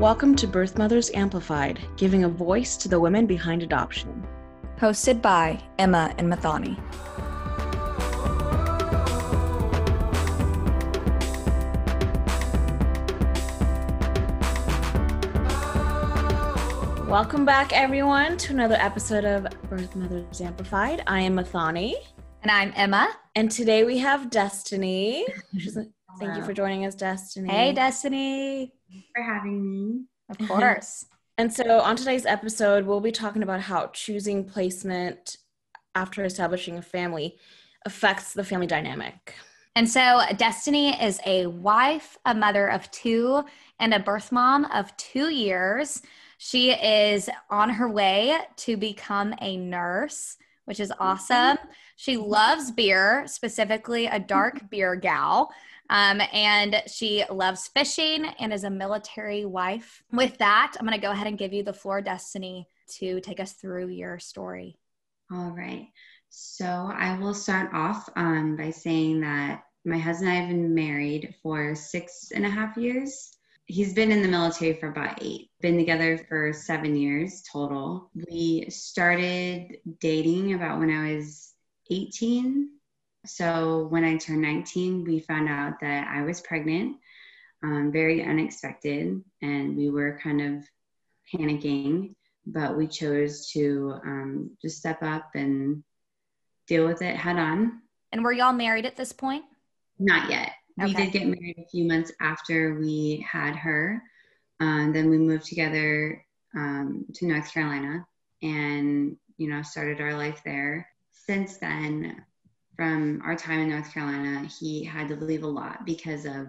Welcome to Birth Mothers Amplified, giving a voice to the women behind adoption. Hosted by Emma and Mathani. Welcome back, everyone, to another episode of Birth Mothers Amplified. I am Mathani. And I'm Emma. And today we have Destiny. Thank you for joining us, Destiny. Hey, Destiny. Thanks for having me. Of course. And so on today's episode, we'll be talking about how choosing placement after establishing a family affects the family dynamic. And so Destiny is a wife, a mother of two, and a birth mom of 2 years. She is on her way to become a nurse, which is awesome. She loves beer, specifically a dark beer gal. And she loves fishing and is a military wife. With that, I'm going to go ahead and give you the floor, Destiny, to take us through your story. All right. So I will start off by saying that my husband and I have been married for 6.5 years. He's been in the military for about 8, been together for 7 years total. We started dating about when I was 18. So when I turned 19, we found out that I was pregnant, very unexpected, and we were kind of panicking, but we chose to just step up and deal with it head on. And were y'all married at this point? Not yet. Okay. We did get married a few months after we had her. Then we moved together to North Carolina and, started our life there. Since then, from our time in North Carolina, he had to leave a lot because of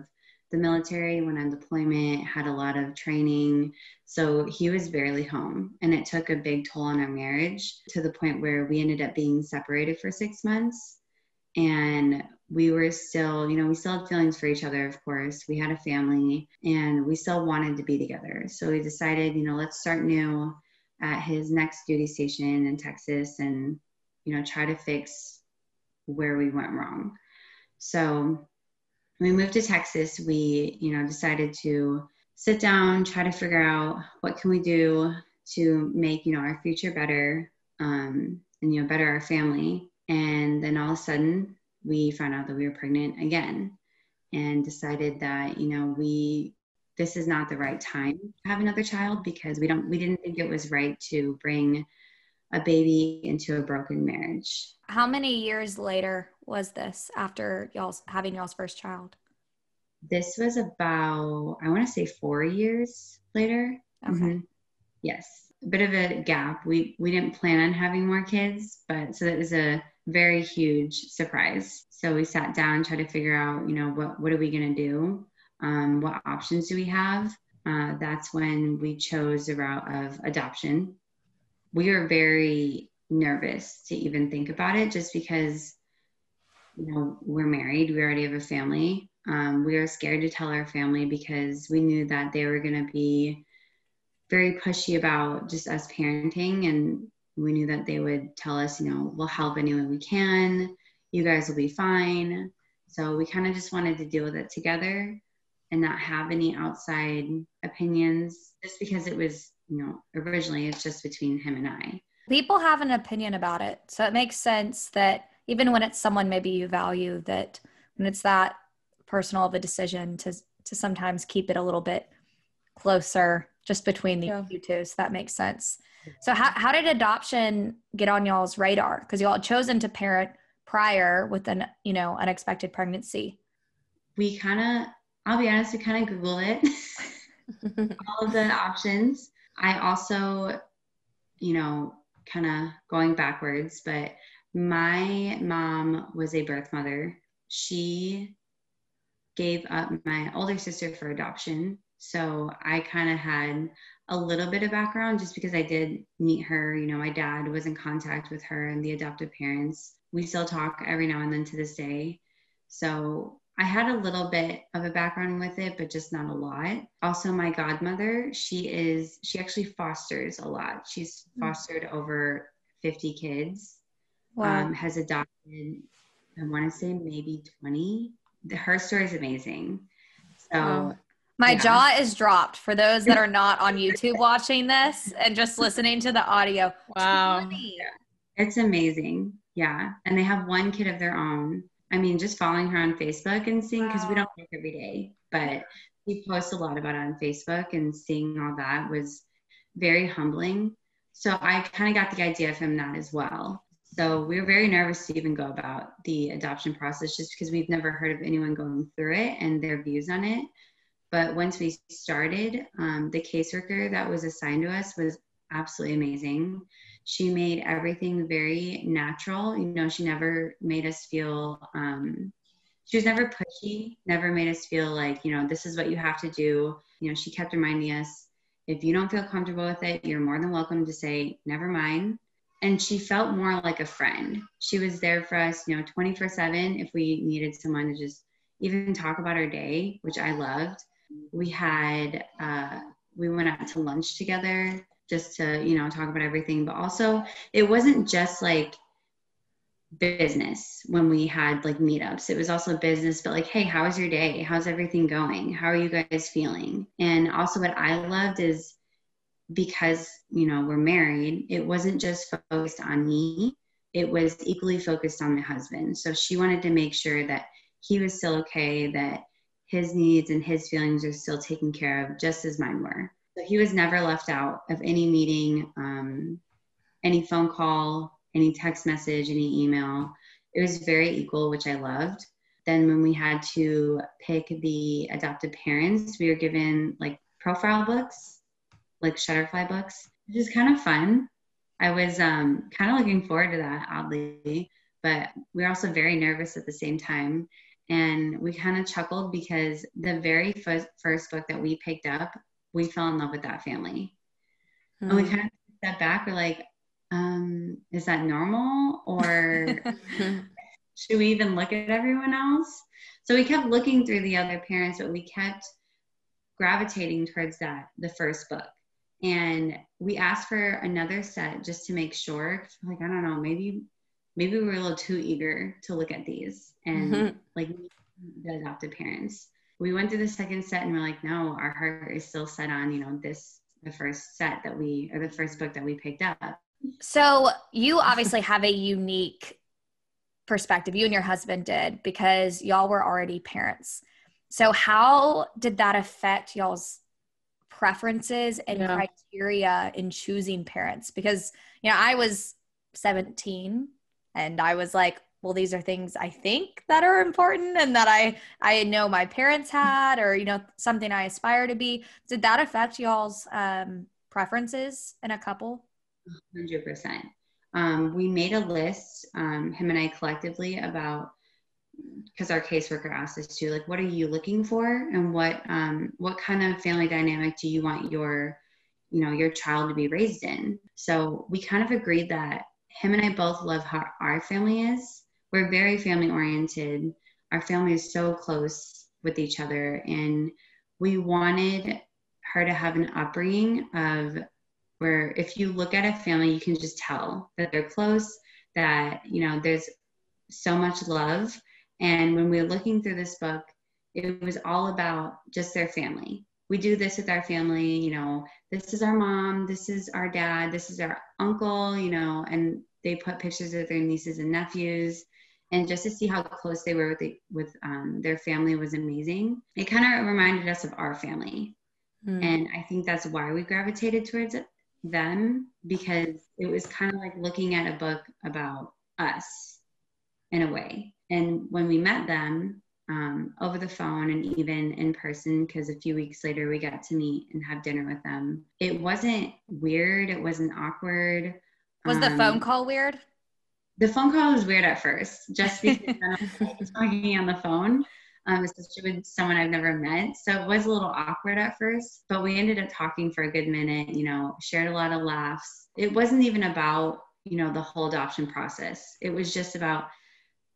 the military. Went on deployment, had a lot of training. So he was barely home, and it took a big toll on our marriage to the point where we ended up being separated for 6 months. And we were still, we still had feelings for each other, of course. We had a family and we still wanted to be together. So we decided, let's start new at his next duty station in Texas and, try to fix where we went wrong. So when we moved to Texas, we, decided to sit down, try to figure out what can we do to make, our future better, and, better our family. And then all of a sudden, we found out that we were pregnant again and decided that, this is not the right time to have another child because we didn't think it was right to bring a baby into a broken marriage. How many years later was this after y'all's having y'all's first child? This was about, I want to say 4 years later. Okay. Mm-hmm. Yes. A bit of a gap. We didn't plan on having more kids, but so that was a very huge surprise. So we sat down and tried to figure out, what are we going to do? What options do we have? That's when we chose the route of adoption. We were very nervous to even think about it just because, we're married. We already have a family. We were scared to tell our family because we knew that they were going to be very pushy about just us parenting, and we knew that they would tell us, we'll help any way we can. You guys will be fine. So we kind of just wanted to deal with it together and not have any outside opinions just because it was, originally it's just between him and I. People have an opinion about it. So it makes sense that even when it's someone maybe you value, that when it's that personal of a decision to sometimes keep it a little bit closer just between the you two. So that makes sense. So how did adoption get on y'all's radar? Because y'all had chosen to parent prior with an, unexpected pregnancy. We kind of, I'll be honest, we kind of Googled it, all of the options. I also, kind of going backwards, but my mom was a birth mother. She gave up my older sister for adoption. So I kind of had a little bit of background just because I did meet her. My dad was in contact with her and the adoptive parents. We still talk every now and then to this day. So I had a little bit of a background with it, but just not a lot. Also, my godmother, she actually fosters a lot. She's fostered over 50 kids. Wow. Has adopted, I want to say maybe 20. Her story is amazing. So. Wow. My jaw is dropped for those that are not on YouTube watching this and just listening to the audio. Wow. It's amazing. Yeah. And they have one kid of their own. I mean, just following her on Facebook and seeing, because we don't work every day, but we post a lot about it on Facebook, and seeing all that was very humbling. So I kind of got the idea from that as well. So we were very nervous to even go about the adoption process, just because we've never heard of anyone going through it and their views on it. But once we started, the caseworker that was assigned to us was absolutely amazing. She made everything very natural. You know, she never made us feel, she was never pushy, never made us feel like, you know, this is what you have to do. You know, she kept reminding us, if you don't feel comfortable with it, you're more than welcome to say, never mind. And she felt more like a friend. She was there for us, you know, 24/7 if we needed someone to just even talk about our day, which I loved. We had, we went out to lunch together just to, you know, talk about everything. But also it wasn't just like business when we had like meetups. It was also business, but like, hey, how was your day? How's everything going? How are you guys feeling? And also what I loved is, because, you know, we're married, it wasn't just focused on me. It was equally focused on my husband. So she wanted to make sure that he was still okay, that his needs and his feelings are still taken care of just as mine were. So he was never left out of any meeting, any phone call, any text message, any email. It was very equal, which I loved. Then when we had to pick the adoptive parents, we were given like profile books, like Shutterfly books, which is kind of fun. I was kind of looking forward to that, oddly, but we were also very nervous at the same time. And we kind of chuckled because the very first book that we picked up, we fell in love with that family. Mm. And we kind of stepped back. We're like, is that normal? Or should we even look at everyone else? So we kept looking through the other parents, but we kept gravitating towards that, the first book. And we asked for another set just to make sure. Like, I don't know, maybe we were a little too eager to look at these and like the adopted parents. We went through the second set and we're like, no, our heart is still set on, you know, the first book that we picked up. So you obviously have a unique perspective. You and your husband did, because y'all were already parents. So how did that affect y'all's preferences and criteria in choosing parents? Because, you know, I was 17 and I was like, well, these are things I think that are important and that I know my parents had, or, you know, something I aspire to be. Did that affect y'all's preferences in a couple? 100%. We made a list, him and I collectively, about, because our caseworker asked us to, like, what are you looking for? And what kind of family dynamic do you want your, you know, your child to be raised in? So we kind of agreed that him and I both love how our family is. We're very family oriented. Our family is so close with each other. And we wanted her to have an upbringing of where if you look at a family, you can just tell that they're close, that, you know, there's so much love. And when we were looking through this book, it was all about just their family. We do this with our family, you know, this is our mom, this is our dad, this is our uncle, you know, and they put pictures of their nieces and nephews. And just to see how close they were with their family was amazing. It kind of reminded us of our family. Mm. And I think that's why we gravitated towards them, because it was kind of like looking at a book about us in a way. And when we met them over the phone and even in person, because a few weeks later we got to meet and have dinner with them, it wasn't weird. It wasn't awkward. Was the phone call weird? The phone call was weird at first, just because I was talking on the phone, especially with someone I've never met. So it was a little awkward at first, but we ended up talking for a good minute, you know, shared a lot of laughs. It wasn't even about, you know, the whole adoption process. It was just about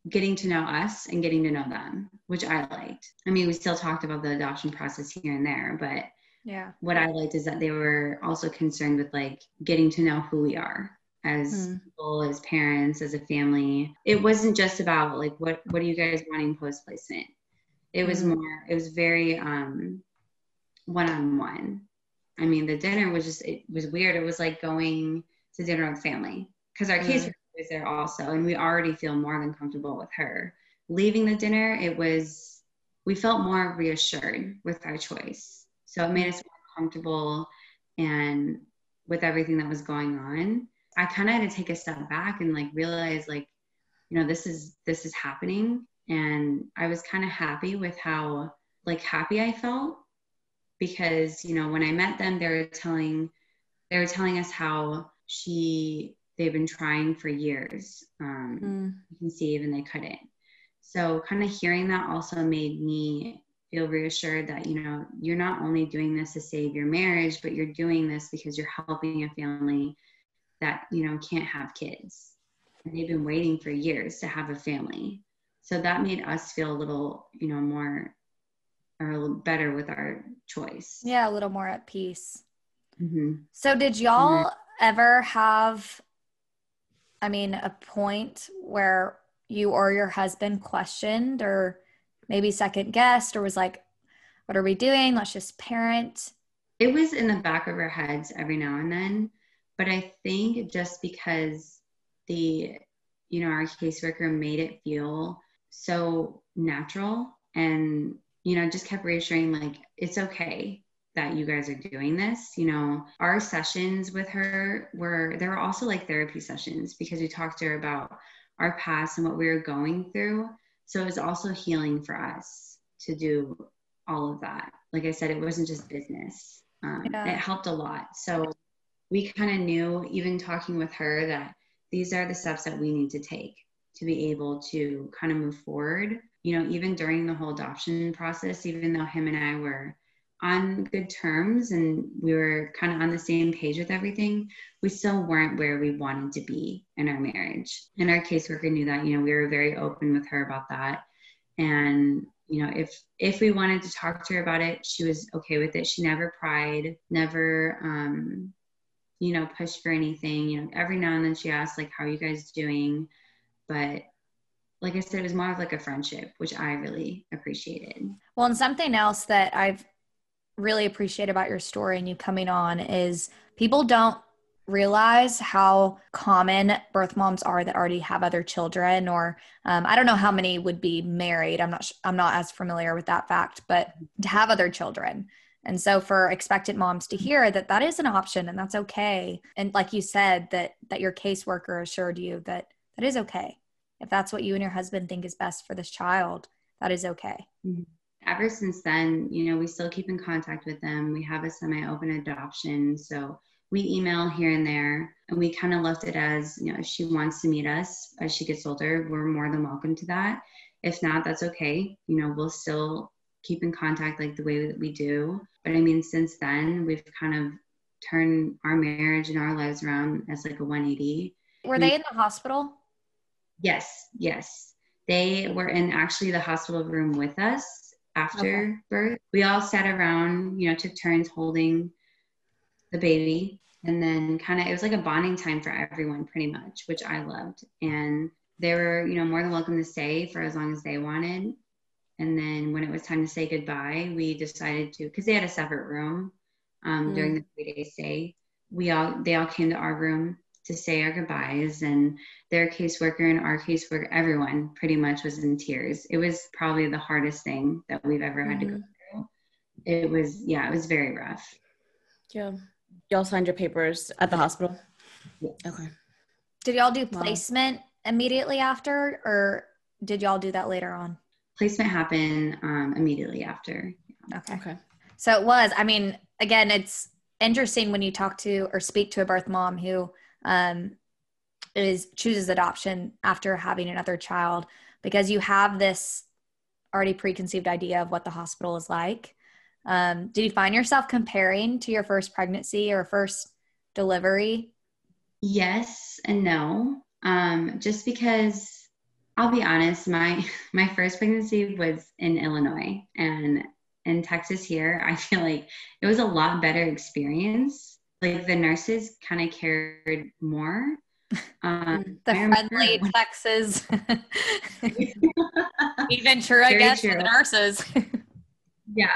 getting to know us and getting to know them, which I liked. I mean, we still talked about the adoption process here and there, but yeah, what I liked is that they were also concerned with like getting to know who we are as people, as parents, as a family. It wasn't just about like, what are you guys wanting post-placement? It was more, it was very one-on-one. I mean, the dinner was just, it was weird. It was like going to dinner with family because our case was there also. And we already feel more than comfortable with her. Leaving the dinner, it was, we felt more reassured with our choice. So it made us more comfortable and with everything that was going on. I kind of had to take a step back and like realize like, you know, this is happening. And I was kind of happy with how like happy I felt because, you know, when I met them, they were telling us how they've been trying for years, to conceive, and they couldn't. So kind of hearing that also made me feel reassured that, you know, you're not only doing this to save your marriage, but you're doing this because you're helping a family that, you know, can't have kids. And they've been waiting for years to have a family. So that made us feel a little, you know, more or a little better with our choice. Yeah, a little more at peace. Mm-hmm. So did y'all ever have, I mean, a point where you or your husband questioned or maybe second guessed or was like, what are we doing? Let's just parent. It was in the back of our heads every now and then. But I think just because you know, our caseworker made it feel so natural and, you know, just kept reassuring, like, it's okay that you guys are doing this. You know, our sessions with her they were also like therapy sessions because we talked to her about our past and what we were going through. So it was also healing for us to do all of that. Like I said, it wasn't just business. It helped a lot. So we kind of knew, even talking with her, that these are the steps that we need to take to be able to kind of move forward. You know, even during the whole adoption process, even though him and I were on good terms and we were kind of on the same page with everything, we still weren't where we wanted to be in our marriage. And our caseworker knew that. You know, we were very open with her about that. And, you know, if we wanted to talk to her about it, she was okay with it. She never pried, never, you know, push for anything. You know, every now and then she asked, like, how are you guys doing? But like I said, it was more of like a friendship, which I really appreciated. Well, and something else that I've really appreciated about your story and you coming on is people don't realize how common birth moms are that already have other children, or I don't know how many would be married. I'm not as familiar with that fact, but to have other children. And so for expectant moms to hear that that is an option and that's okay. And like you said, that your caseworker assured you that that is okay. If that's what you and your husband think is best for this child, that is okay. Ever since then, you know, we still keep in contact with them. We have a semi-open adoption. So we email here and there, and we kind of left it as, you know, if she wants to meet us as she gets older, we're more than welcome to that. If not, that's okay. You know, we'll still keep in contact like the way that we do. But I mean, since then, we've kind of turned our marriage and our lives around as like a 180. Were they in the hospital? Yes. They were in actually the hospital room with us after birth. We all sat around, you know, took turns holding the baby. And then kind of, it was like a bonding time for everyone pretty much, which I loved. And they were, you know, more than welcome to stay for as long as they wanted. And then when it was time to say goodbye, we decided to, because they had a separate room during the 3-day stay. They all came to our room to say our goodbyes, and their caseworker and our caseworker, everyone pretty much was in tears. It was probably the hardest thing that we've ever had to go through. It was very rough. Yeah. Y'all signed your papers at the hospital? Yes. Okay. Did y'all do placement immediately after, or did y'all do that later on? Placement happened immediately after. Okay. So it was, I mean, again, it's interesting when you talk to or speak to a birth mom who chooses adoption after having another child, because you have this already preconceived idea of what the hospital is like. Did you find yourself comparing to your first pregnancy or first delivery? Yes and no. Just because, I'll be honest, my first pregnancy was in Illinois, and in Texas here, I feel like it was a lot better experience. Like the nurses kind of cared more. The friendly Texas. Even true, I guess, for the nurses. Yeah.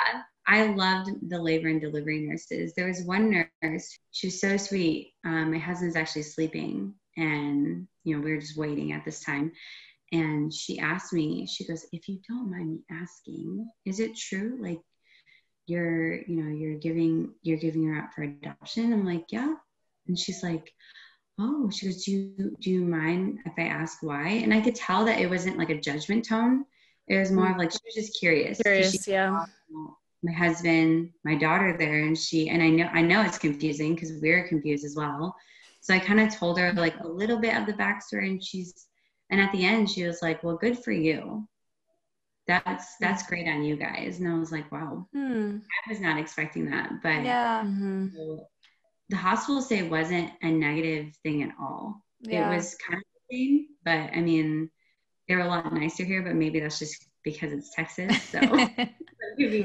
I loved the labor and delivery nurses. There was one nurse, she was so sweet. My husband's actually sleeping and, you know, we were just waiting at this time. And she asked me, she goes, if you don't mind me asking, is it true? Like you're giving her out for adoption? I'm like, yeah. And she's like, oh, she goes, do you mind if I ask why? And I could tell that it wasn't like a judgment tone. It was more of like, she was just curious. Yeah. My husband, my daughter there. And I know it's confusing because we're confused as well. So I kind of told her like a little bit of the backstory, and and at the end she was like, well, good for you. That's great on you guys. And I was like, wow, I was not expecting that, but yeah. So the hospital stay wasn't a negative thing at all. Yeah. It was kind of the same, but I mean, they were a lot nicer here, but maybe that's just because it's Texas. So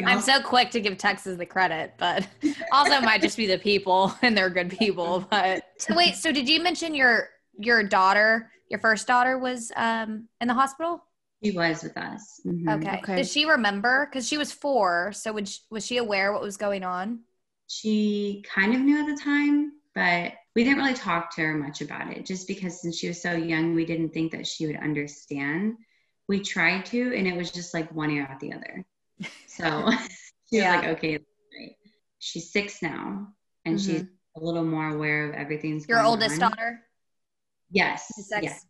I'm so quick to give Texas the credit, but also might just be the people, and they're good people. But so wait, so did you mention your first daughter was in the hospital? She was with us. Mm-hmm. Okay. Does she remember? Because she was 4. So was she aware what was going on? She kind of knew at the time, but we didn't really talk to her much about it, just because since she was so young, we didn't think that she would understand. We tried to, and it was just like one ear out the other. So she was like, okay, great. She's 6 now, and she's a little more aware of everything's going on. Your oldest daughter? Yes. Yes.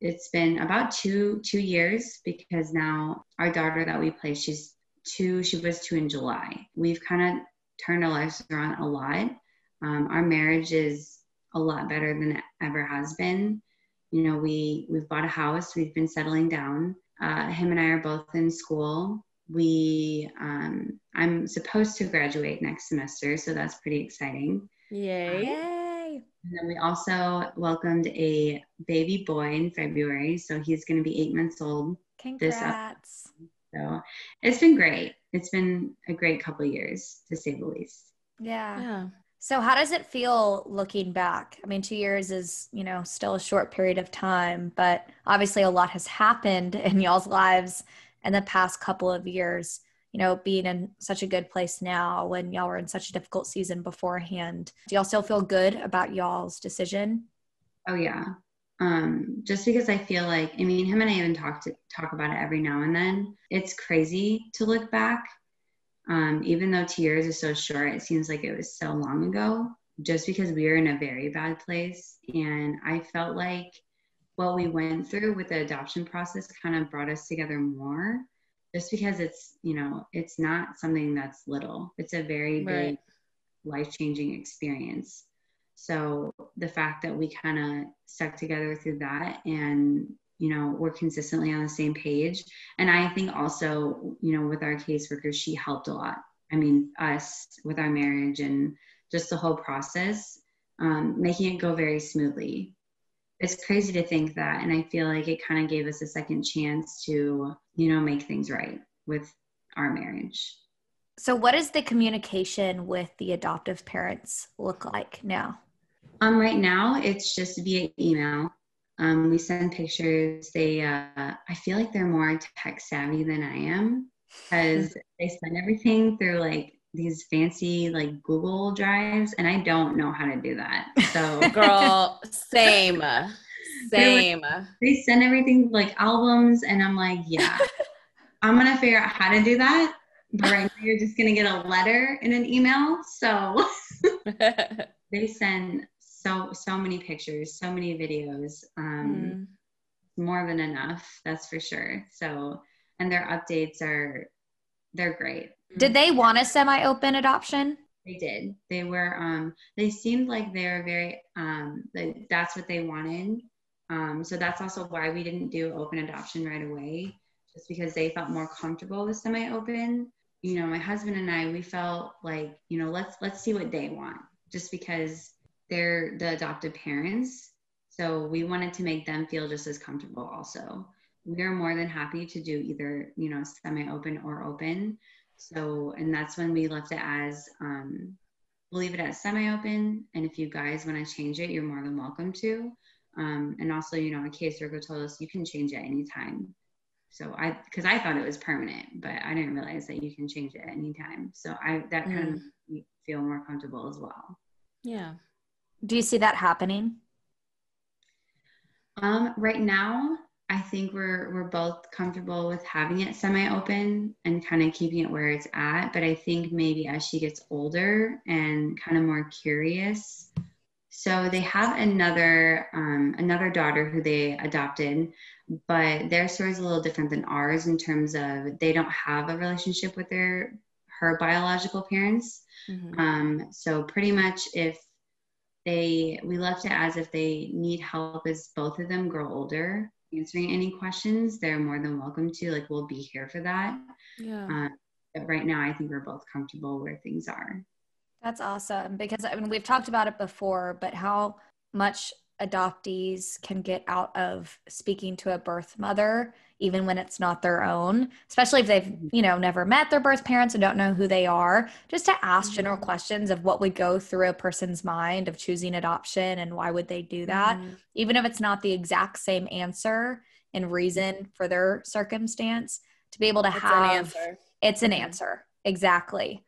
It's been about two years, because now our daughter that we play, she's 2. She was 2 in July. We've kind of turned our lives around a lot. Our marriage is a lot better than it ever has been. You know, we've bought a house. We've been settling down. Him and I are both in school. I'm supposed to graduate next semester, so that's pretty exciting. Yay! And then we also welcomed a baby boy in February, so he's going to be 8 months old. Congrats! So it's been great. It's been a great couple of years, to say the least. Yeah. So how does it feel looking back? I mean, 2 years is, you know, still a short period of time, but obviously a lot has happened in y'all's lives in the past couple of years, you know, being in such a good place now when y'all were in such a difficult season beforehand. Do y'all still feel good about y'all's decision? Oh, yeah. Just because I feel like, I mean, him and I even talk about it every now and then. It's crazy to look back. Even though 2 years is so short, it seems like it was so long ago, just because we were in a very bad place. And I felt like what we went through with the adoption process kind of brought us together more, just because it's, you know, it's not something that's little. It's a very big life-changing experience. So the fact that we kind of stuck together through that, and you know, we're consistently on the same page. And I think also, you know, with our caseworker, she helped a lot. I mean, us with our marriage and just the whole process, making it go very smoothly. It's crazy to think that. And I feel like it kind of gave us a second chance to, you know, make things right with our marriage. So what does the communication with the adoptive parents look like now? Right now, it's just via email. We send pictures. I feel like they're more tech savvy than I am, because they send everything through like these fancy like Google drives, and I don't know how to do that. So girl, same. Like, they send everything like albums, and I'm like, yeah, I'm going to figure out how to do that. But right now you're just going to get a letter in an email. So they send so many pictures, so many videos, more than enough, that's for sure. So, and their updates they're great. Did they want a semi-open adoption? They did. They were, they seemed like they were very, that's what they wanted. So that's also why we didn't do open adoption right away, just because they felt more comfortable with semi-open. You know, my husband and I, we felt like, you know, let's see what they want, just because they're the adoptive parents. So we wanted to make them feel just as comfortable also. We are more than happy to do either, you know, semi-open or open. So, and that's when we left it as, we'll leave it at semi-open. And if you guys want to change it, you're more than welcome to. And also, you know, a caseworker told us you can change at any time. So because I thought it was permanent, but I didn't realize that you can change it at any time. So that kind of made me feel more comfortable as well. Yeah. Do you see that happening? Right now, I think we're both comfortable with having it semi-open and kind of keeping it where it's at. But I think maybe as she gets older and kind of more curious. So they have another daughter who they adopted, but their story is a little different than ours in terms of they don't have a relationship with her biological parents. Mm-hmm. So pretty much we left it as if they need help as both of them grow older, answering any questions, they're more than welcome to, like, we'll be here for that. Yeah. But right now I think we're both comfortable where things are. That's awesome. Because I mean, we've talked about it before, but how much adoptees can get out of speaking to a birth mother, even when it's not their own, especially if they've, never met their birth parents and don't know who they are, just to ask general questions of what would go through a person's mind of choosing adoption and why would they do that, even if it's not the exact same answer and reason for their circumstance, to be able to it's an answer. Exactly.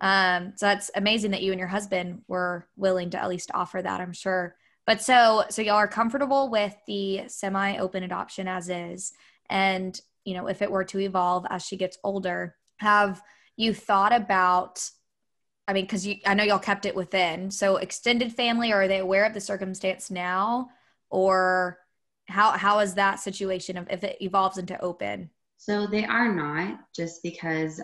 So that's amazing that you and your husband were willing to at least offer that, I'm sure. But so y'all are comfortable with the semi-open adoption as is. And, if it were to evolve as she gets older, have you thought about, I know y'all kept it within, so extended family, or are they aware of the circumstance now, or how is that situation of if it evolves into open? So they are not, just because,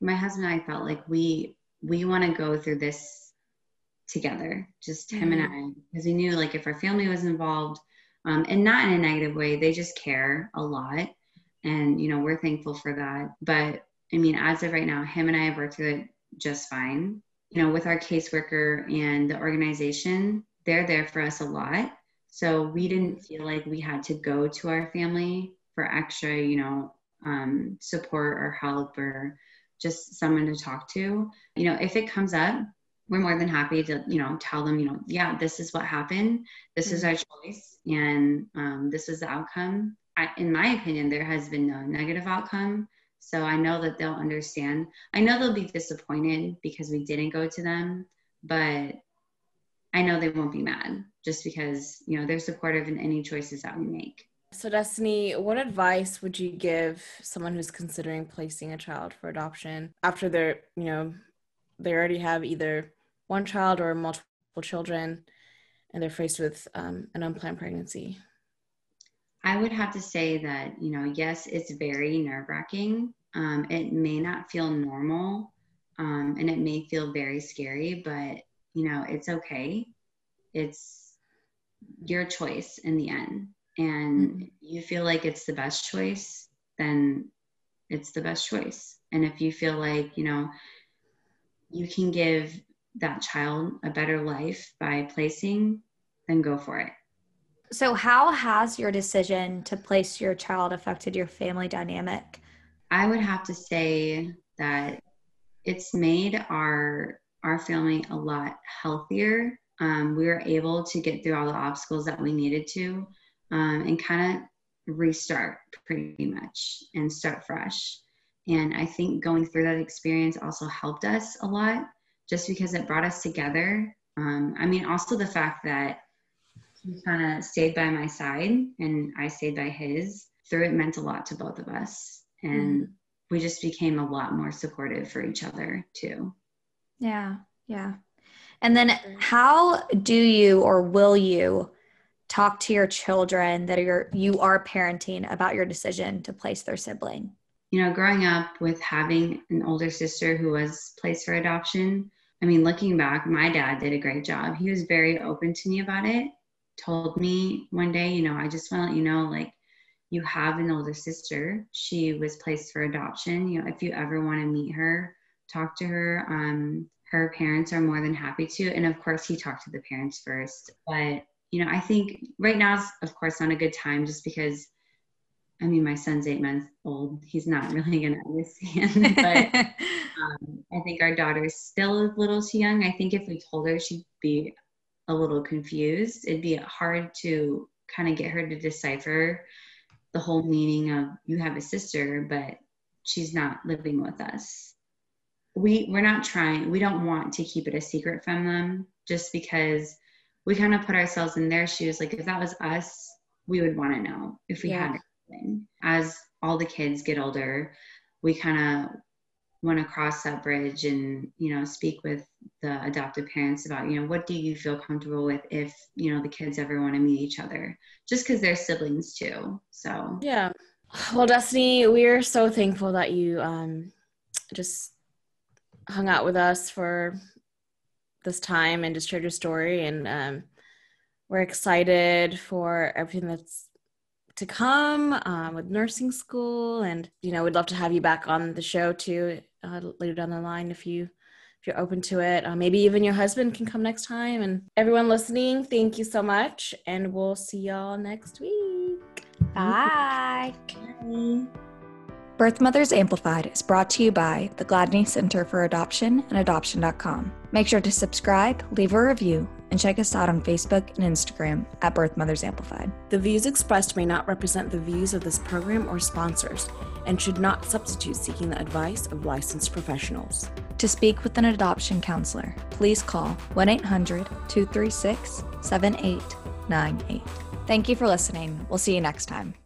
my husband and I felt like we want to go through this together, just him and I, because we knew, like, if our family was involved, and not in a negative way, they just care a lot, and we're thankful for that. But as of right now, him and I have worked through it just fine. With our caseworker and the organization, they're there for us a lot, so we didn't feel like we had to go to our family for extra support or help, or just someone to talk to. If it comes up, we're more than happy to, tell them, yeah, this is what happened. This is our choice. And this is the outcome. In my opinion, there has been no negative outcome. So I know that they'll understand. I know they'll be disappointed because we didn't go to them, but I know they won't be mad, just because, they're supportive in any choices that we make. So Destiny, what advice would you give someone who's considering placing a child for adoption after they're, they already have either one child or multiple children, and they're faced with an unplanned pregnancy? I would have to say that, yes, it's very nerve-wracking. It may not feel normal, and it may feel very scary, but, it's okay. It's your choice in the end. And if you feel like it's the best choice, then it's the best choice. And if you feel like, you can give that child a better life by placing, then go for it. So how has your decision to place your child affected your family dynamic? I would have to say that it's made our family a lot healthier. We were able to get through all the obstacles that we needed to, and kind of restart pretty much and start fresh. And I think going through that experience also helped us a lot, just because it brought us together. Also the fact that he kind of stayed by my side and I stayed by his, through it meant a lot to both of us. And we just became a lot more supportive for each other too. Yeah. Yeah. And then how do you, or will you, talk to your children that you are parenting about your decision to place their sibling? Growing up with having an older sister who was placed for adoption, looking back, my dad did a great job. He was very open to me about it, told me one day, I just want to let you know, like, you have an older sister. She was placed for adoption. If you ever want to meet her, talk to her. Her parents are more than happy to. And of course, he talked to the parents first. But, I think right now is, of course, not a good time, just because my son's 8 months old. He's not really going to understand, but I think our daughter's still a little too young. I think if we told her, she'd be a little confused. It'd be hard to kind of get her to decipher the whole meaning of you have a sister, but she's not living with us. We're not trying. We don't want to keep it a secret from them, just because we kind of put ourselves in their shoes. Like, if that was us, we would want to know if we had anything. As all the kids get older, we kind of want to cross that bridge and, you know, speak with the adoptive parents about, you know, what do you feel comfortable with if, you know, the kids ever want to meet each other, just because they're siblings too. So, yeah. Well, Destiny, we are so thankful that you just hung out with us for this time and just shared your story, and we're excited for everything that's to come with nursing school, and, you know, we'd love to have you back on the show too later down the line if you're open to it. Maybe even your husband can come next time. And everyone listening, thank you so much, and we'll see y'all next week. Bye. Bye. Birth Mothers Amplified is brought to you by the Gladney Center for Adoption and Adoption.com. Make sure to subscribe, leave a review, and check us out on Facebook and Instagram at Birth Mothers Amplified. The views expressed may not represent the views of this program or sponsors and should not substitute seeking the advice of licensed professionals. To speak with an adoption counselor, please call 1-800-236-7898. Thank you for listening. We'll see you next time.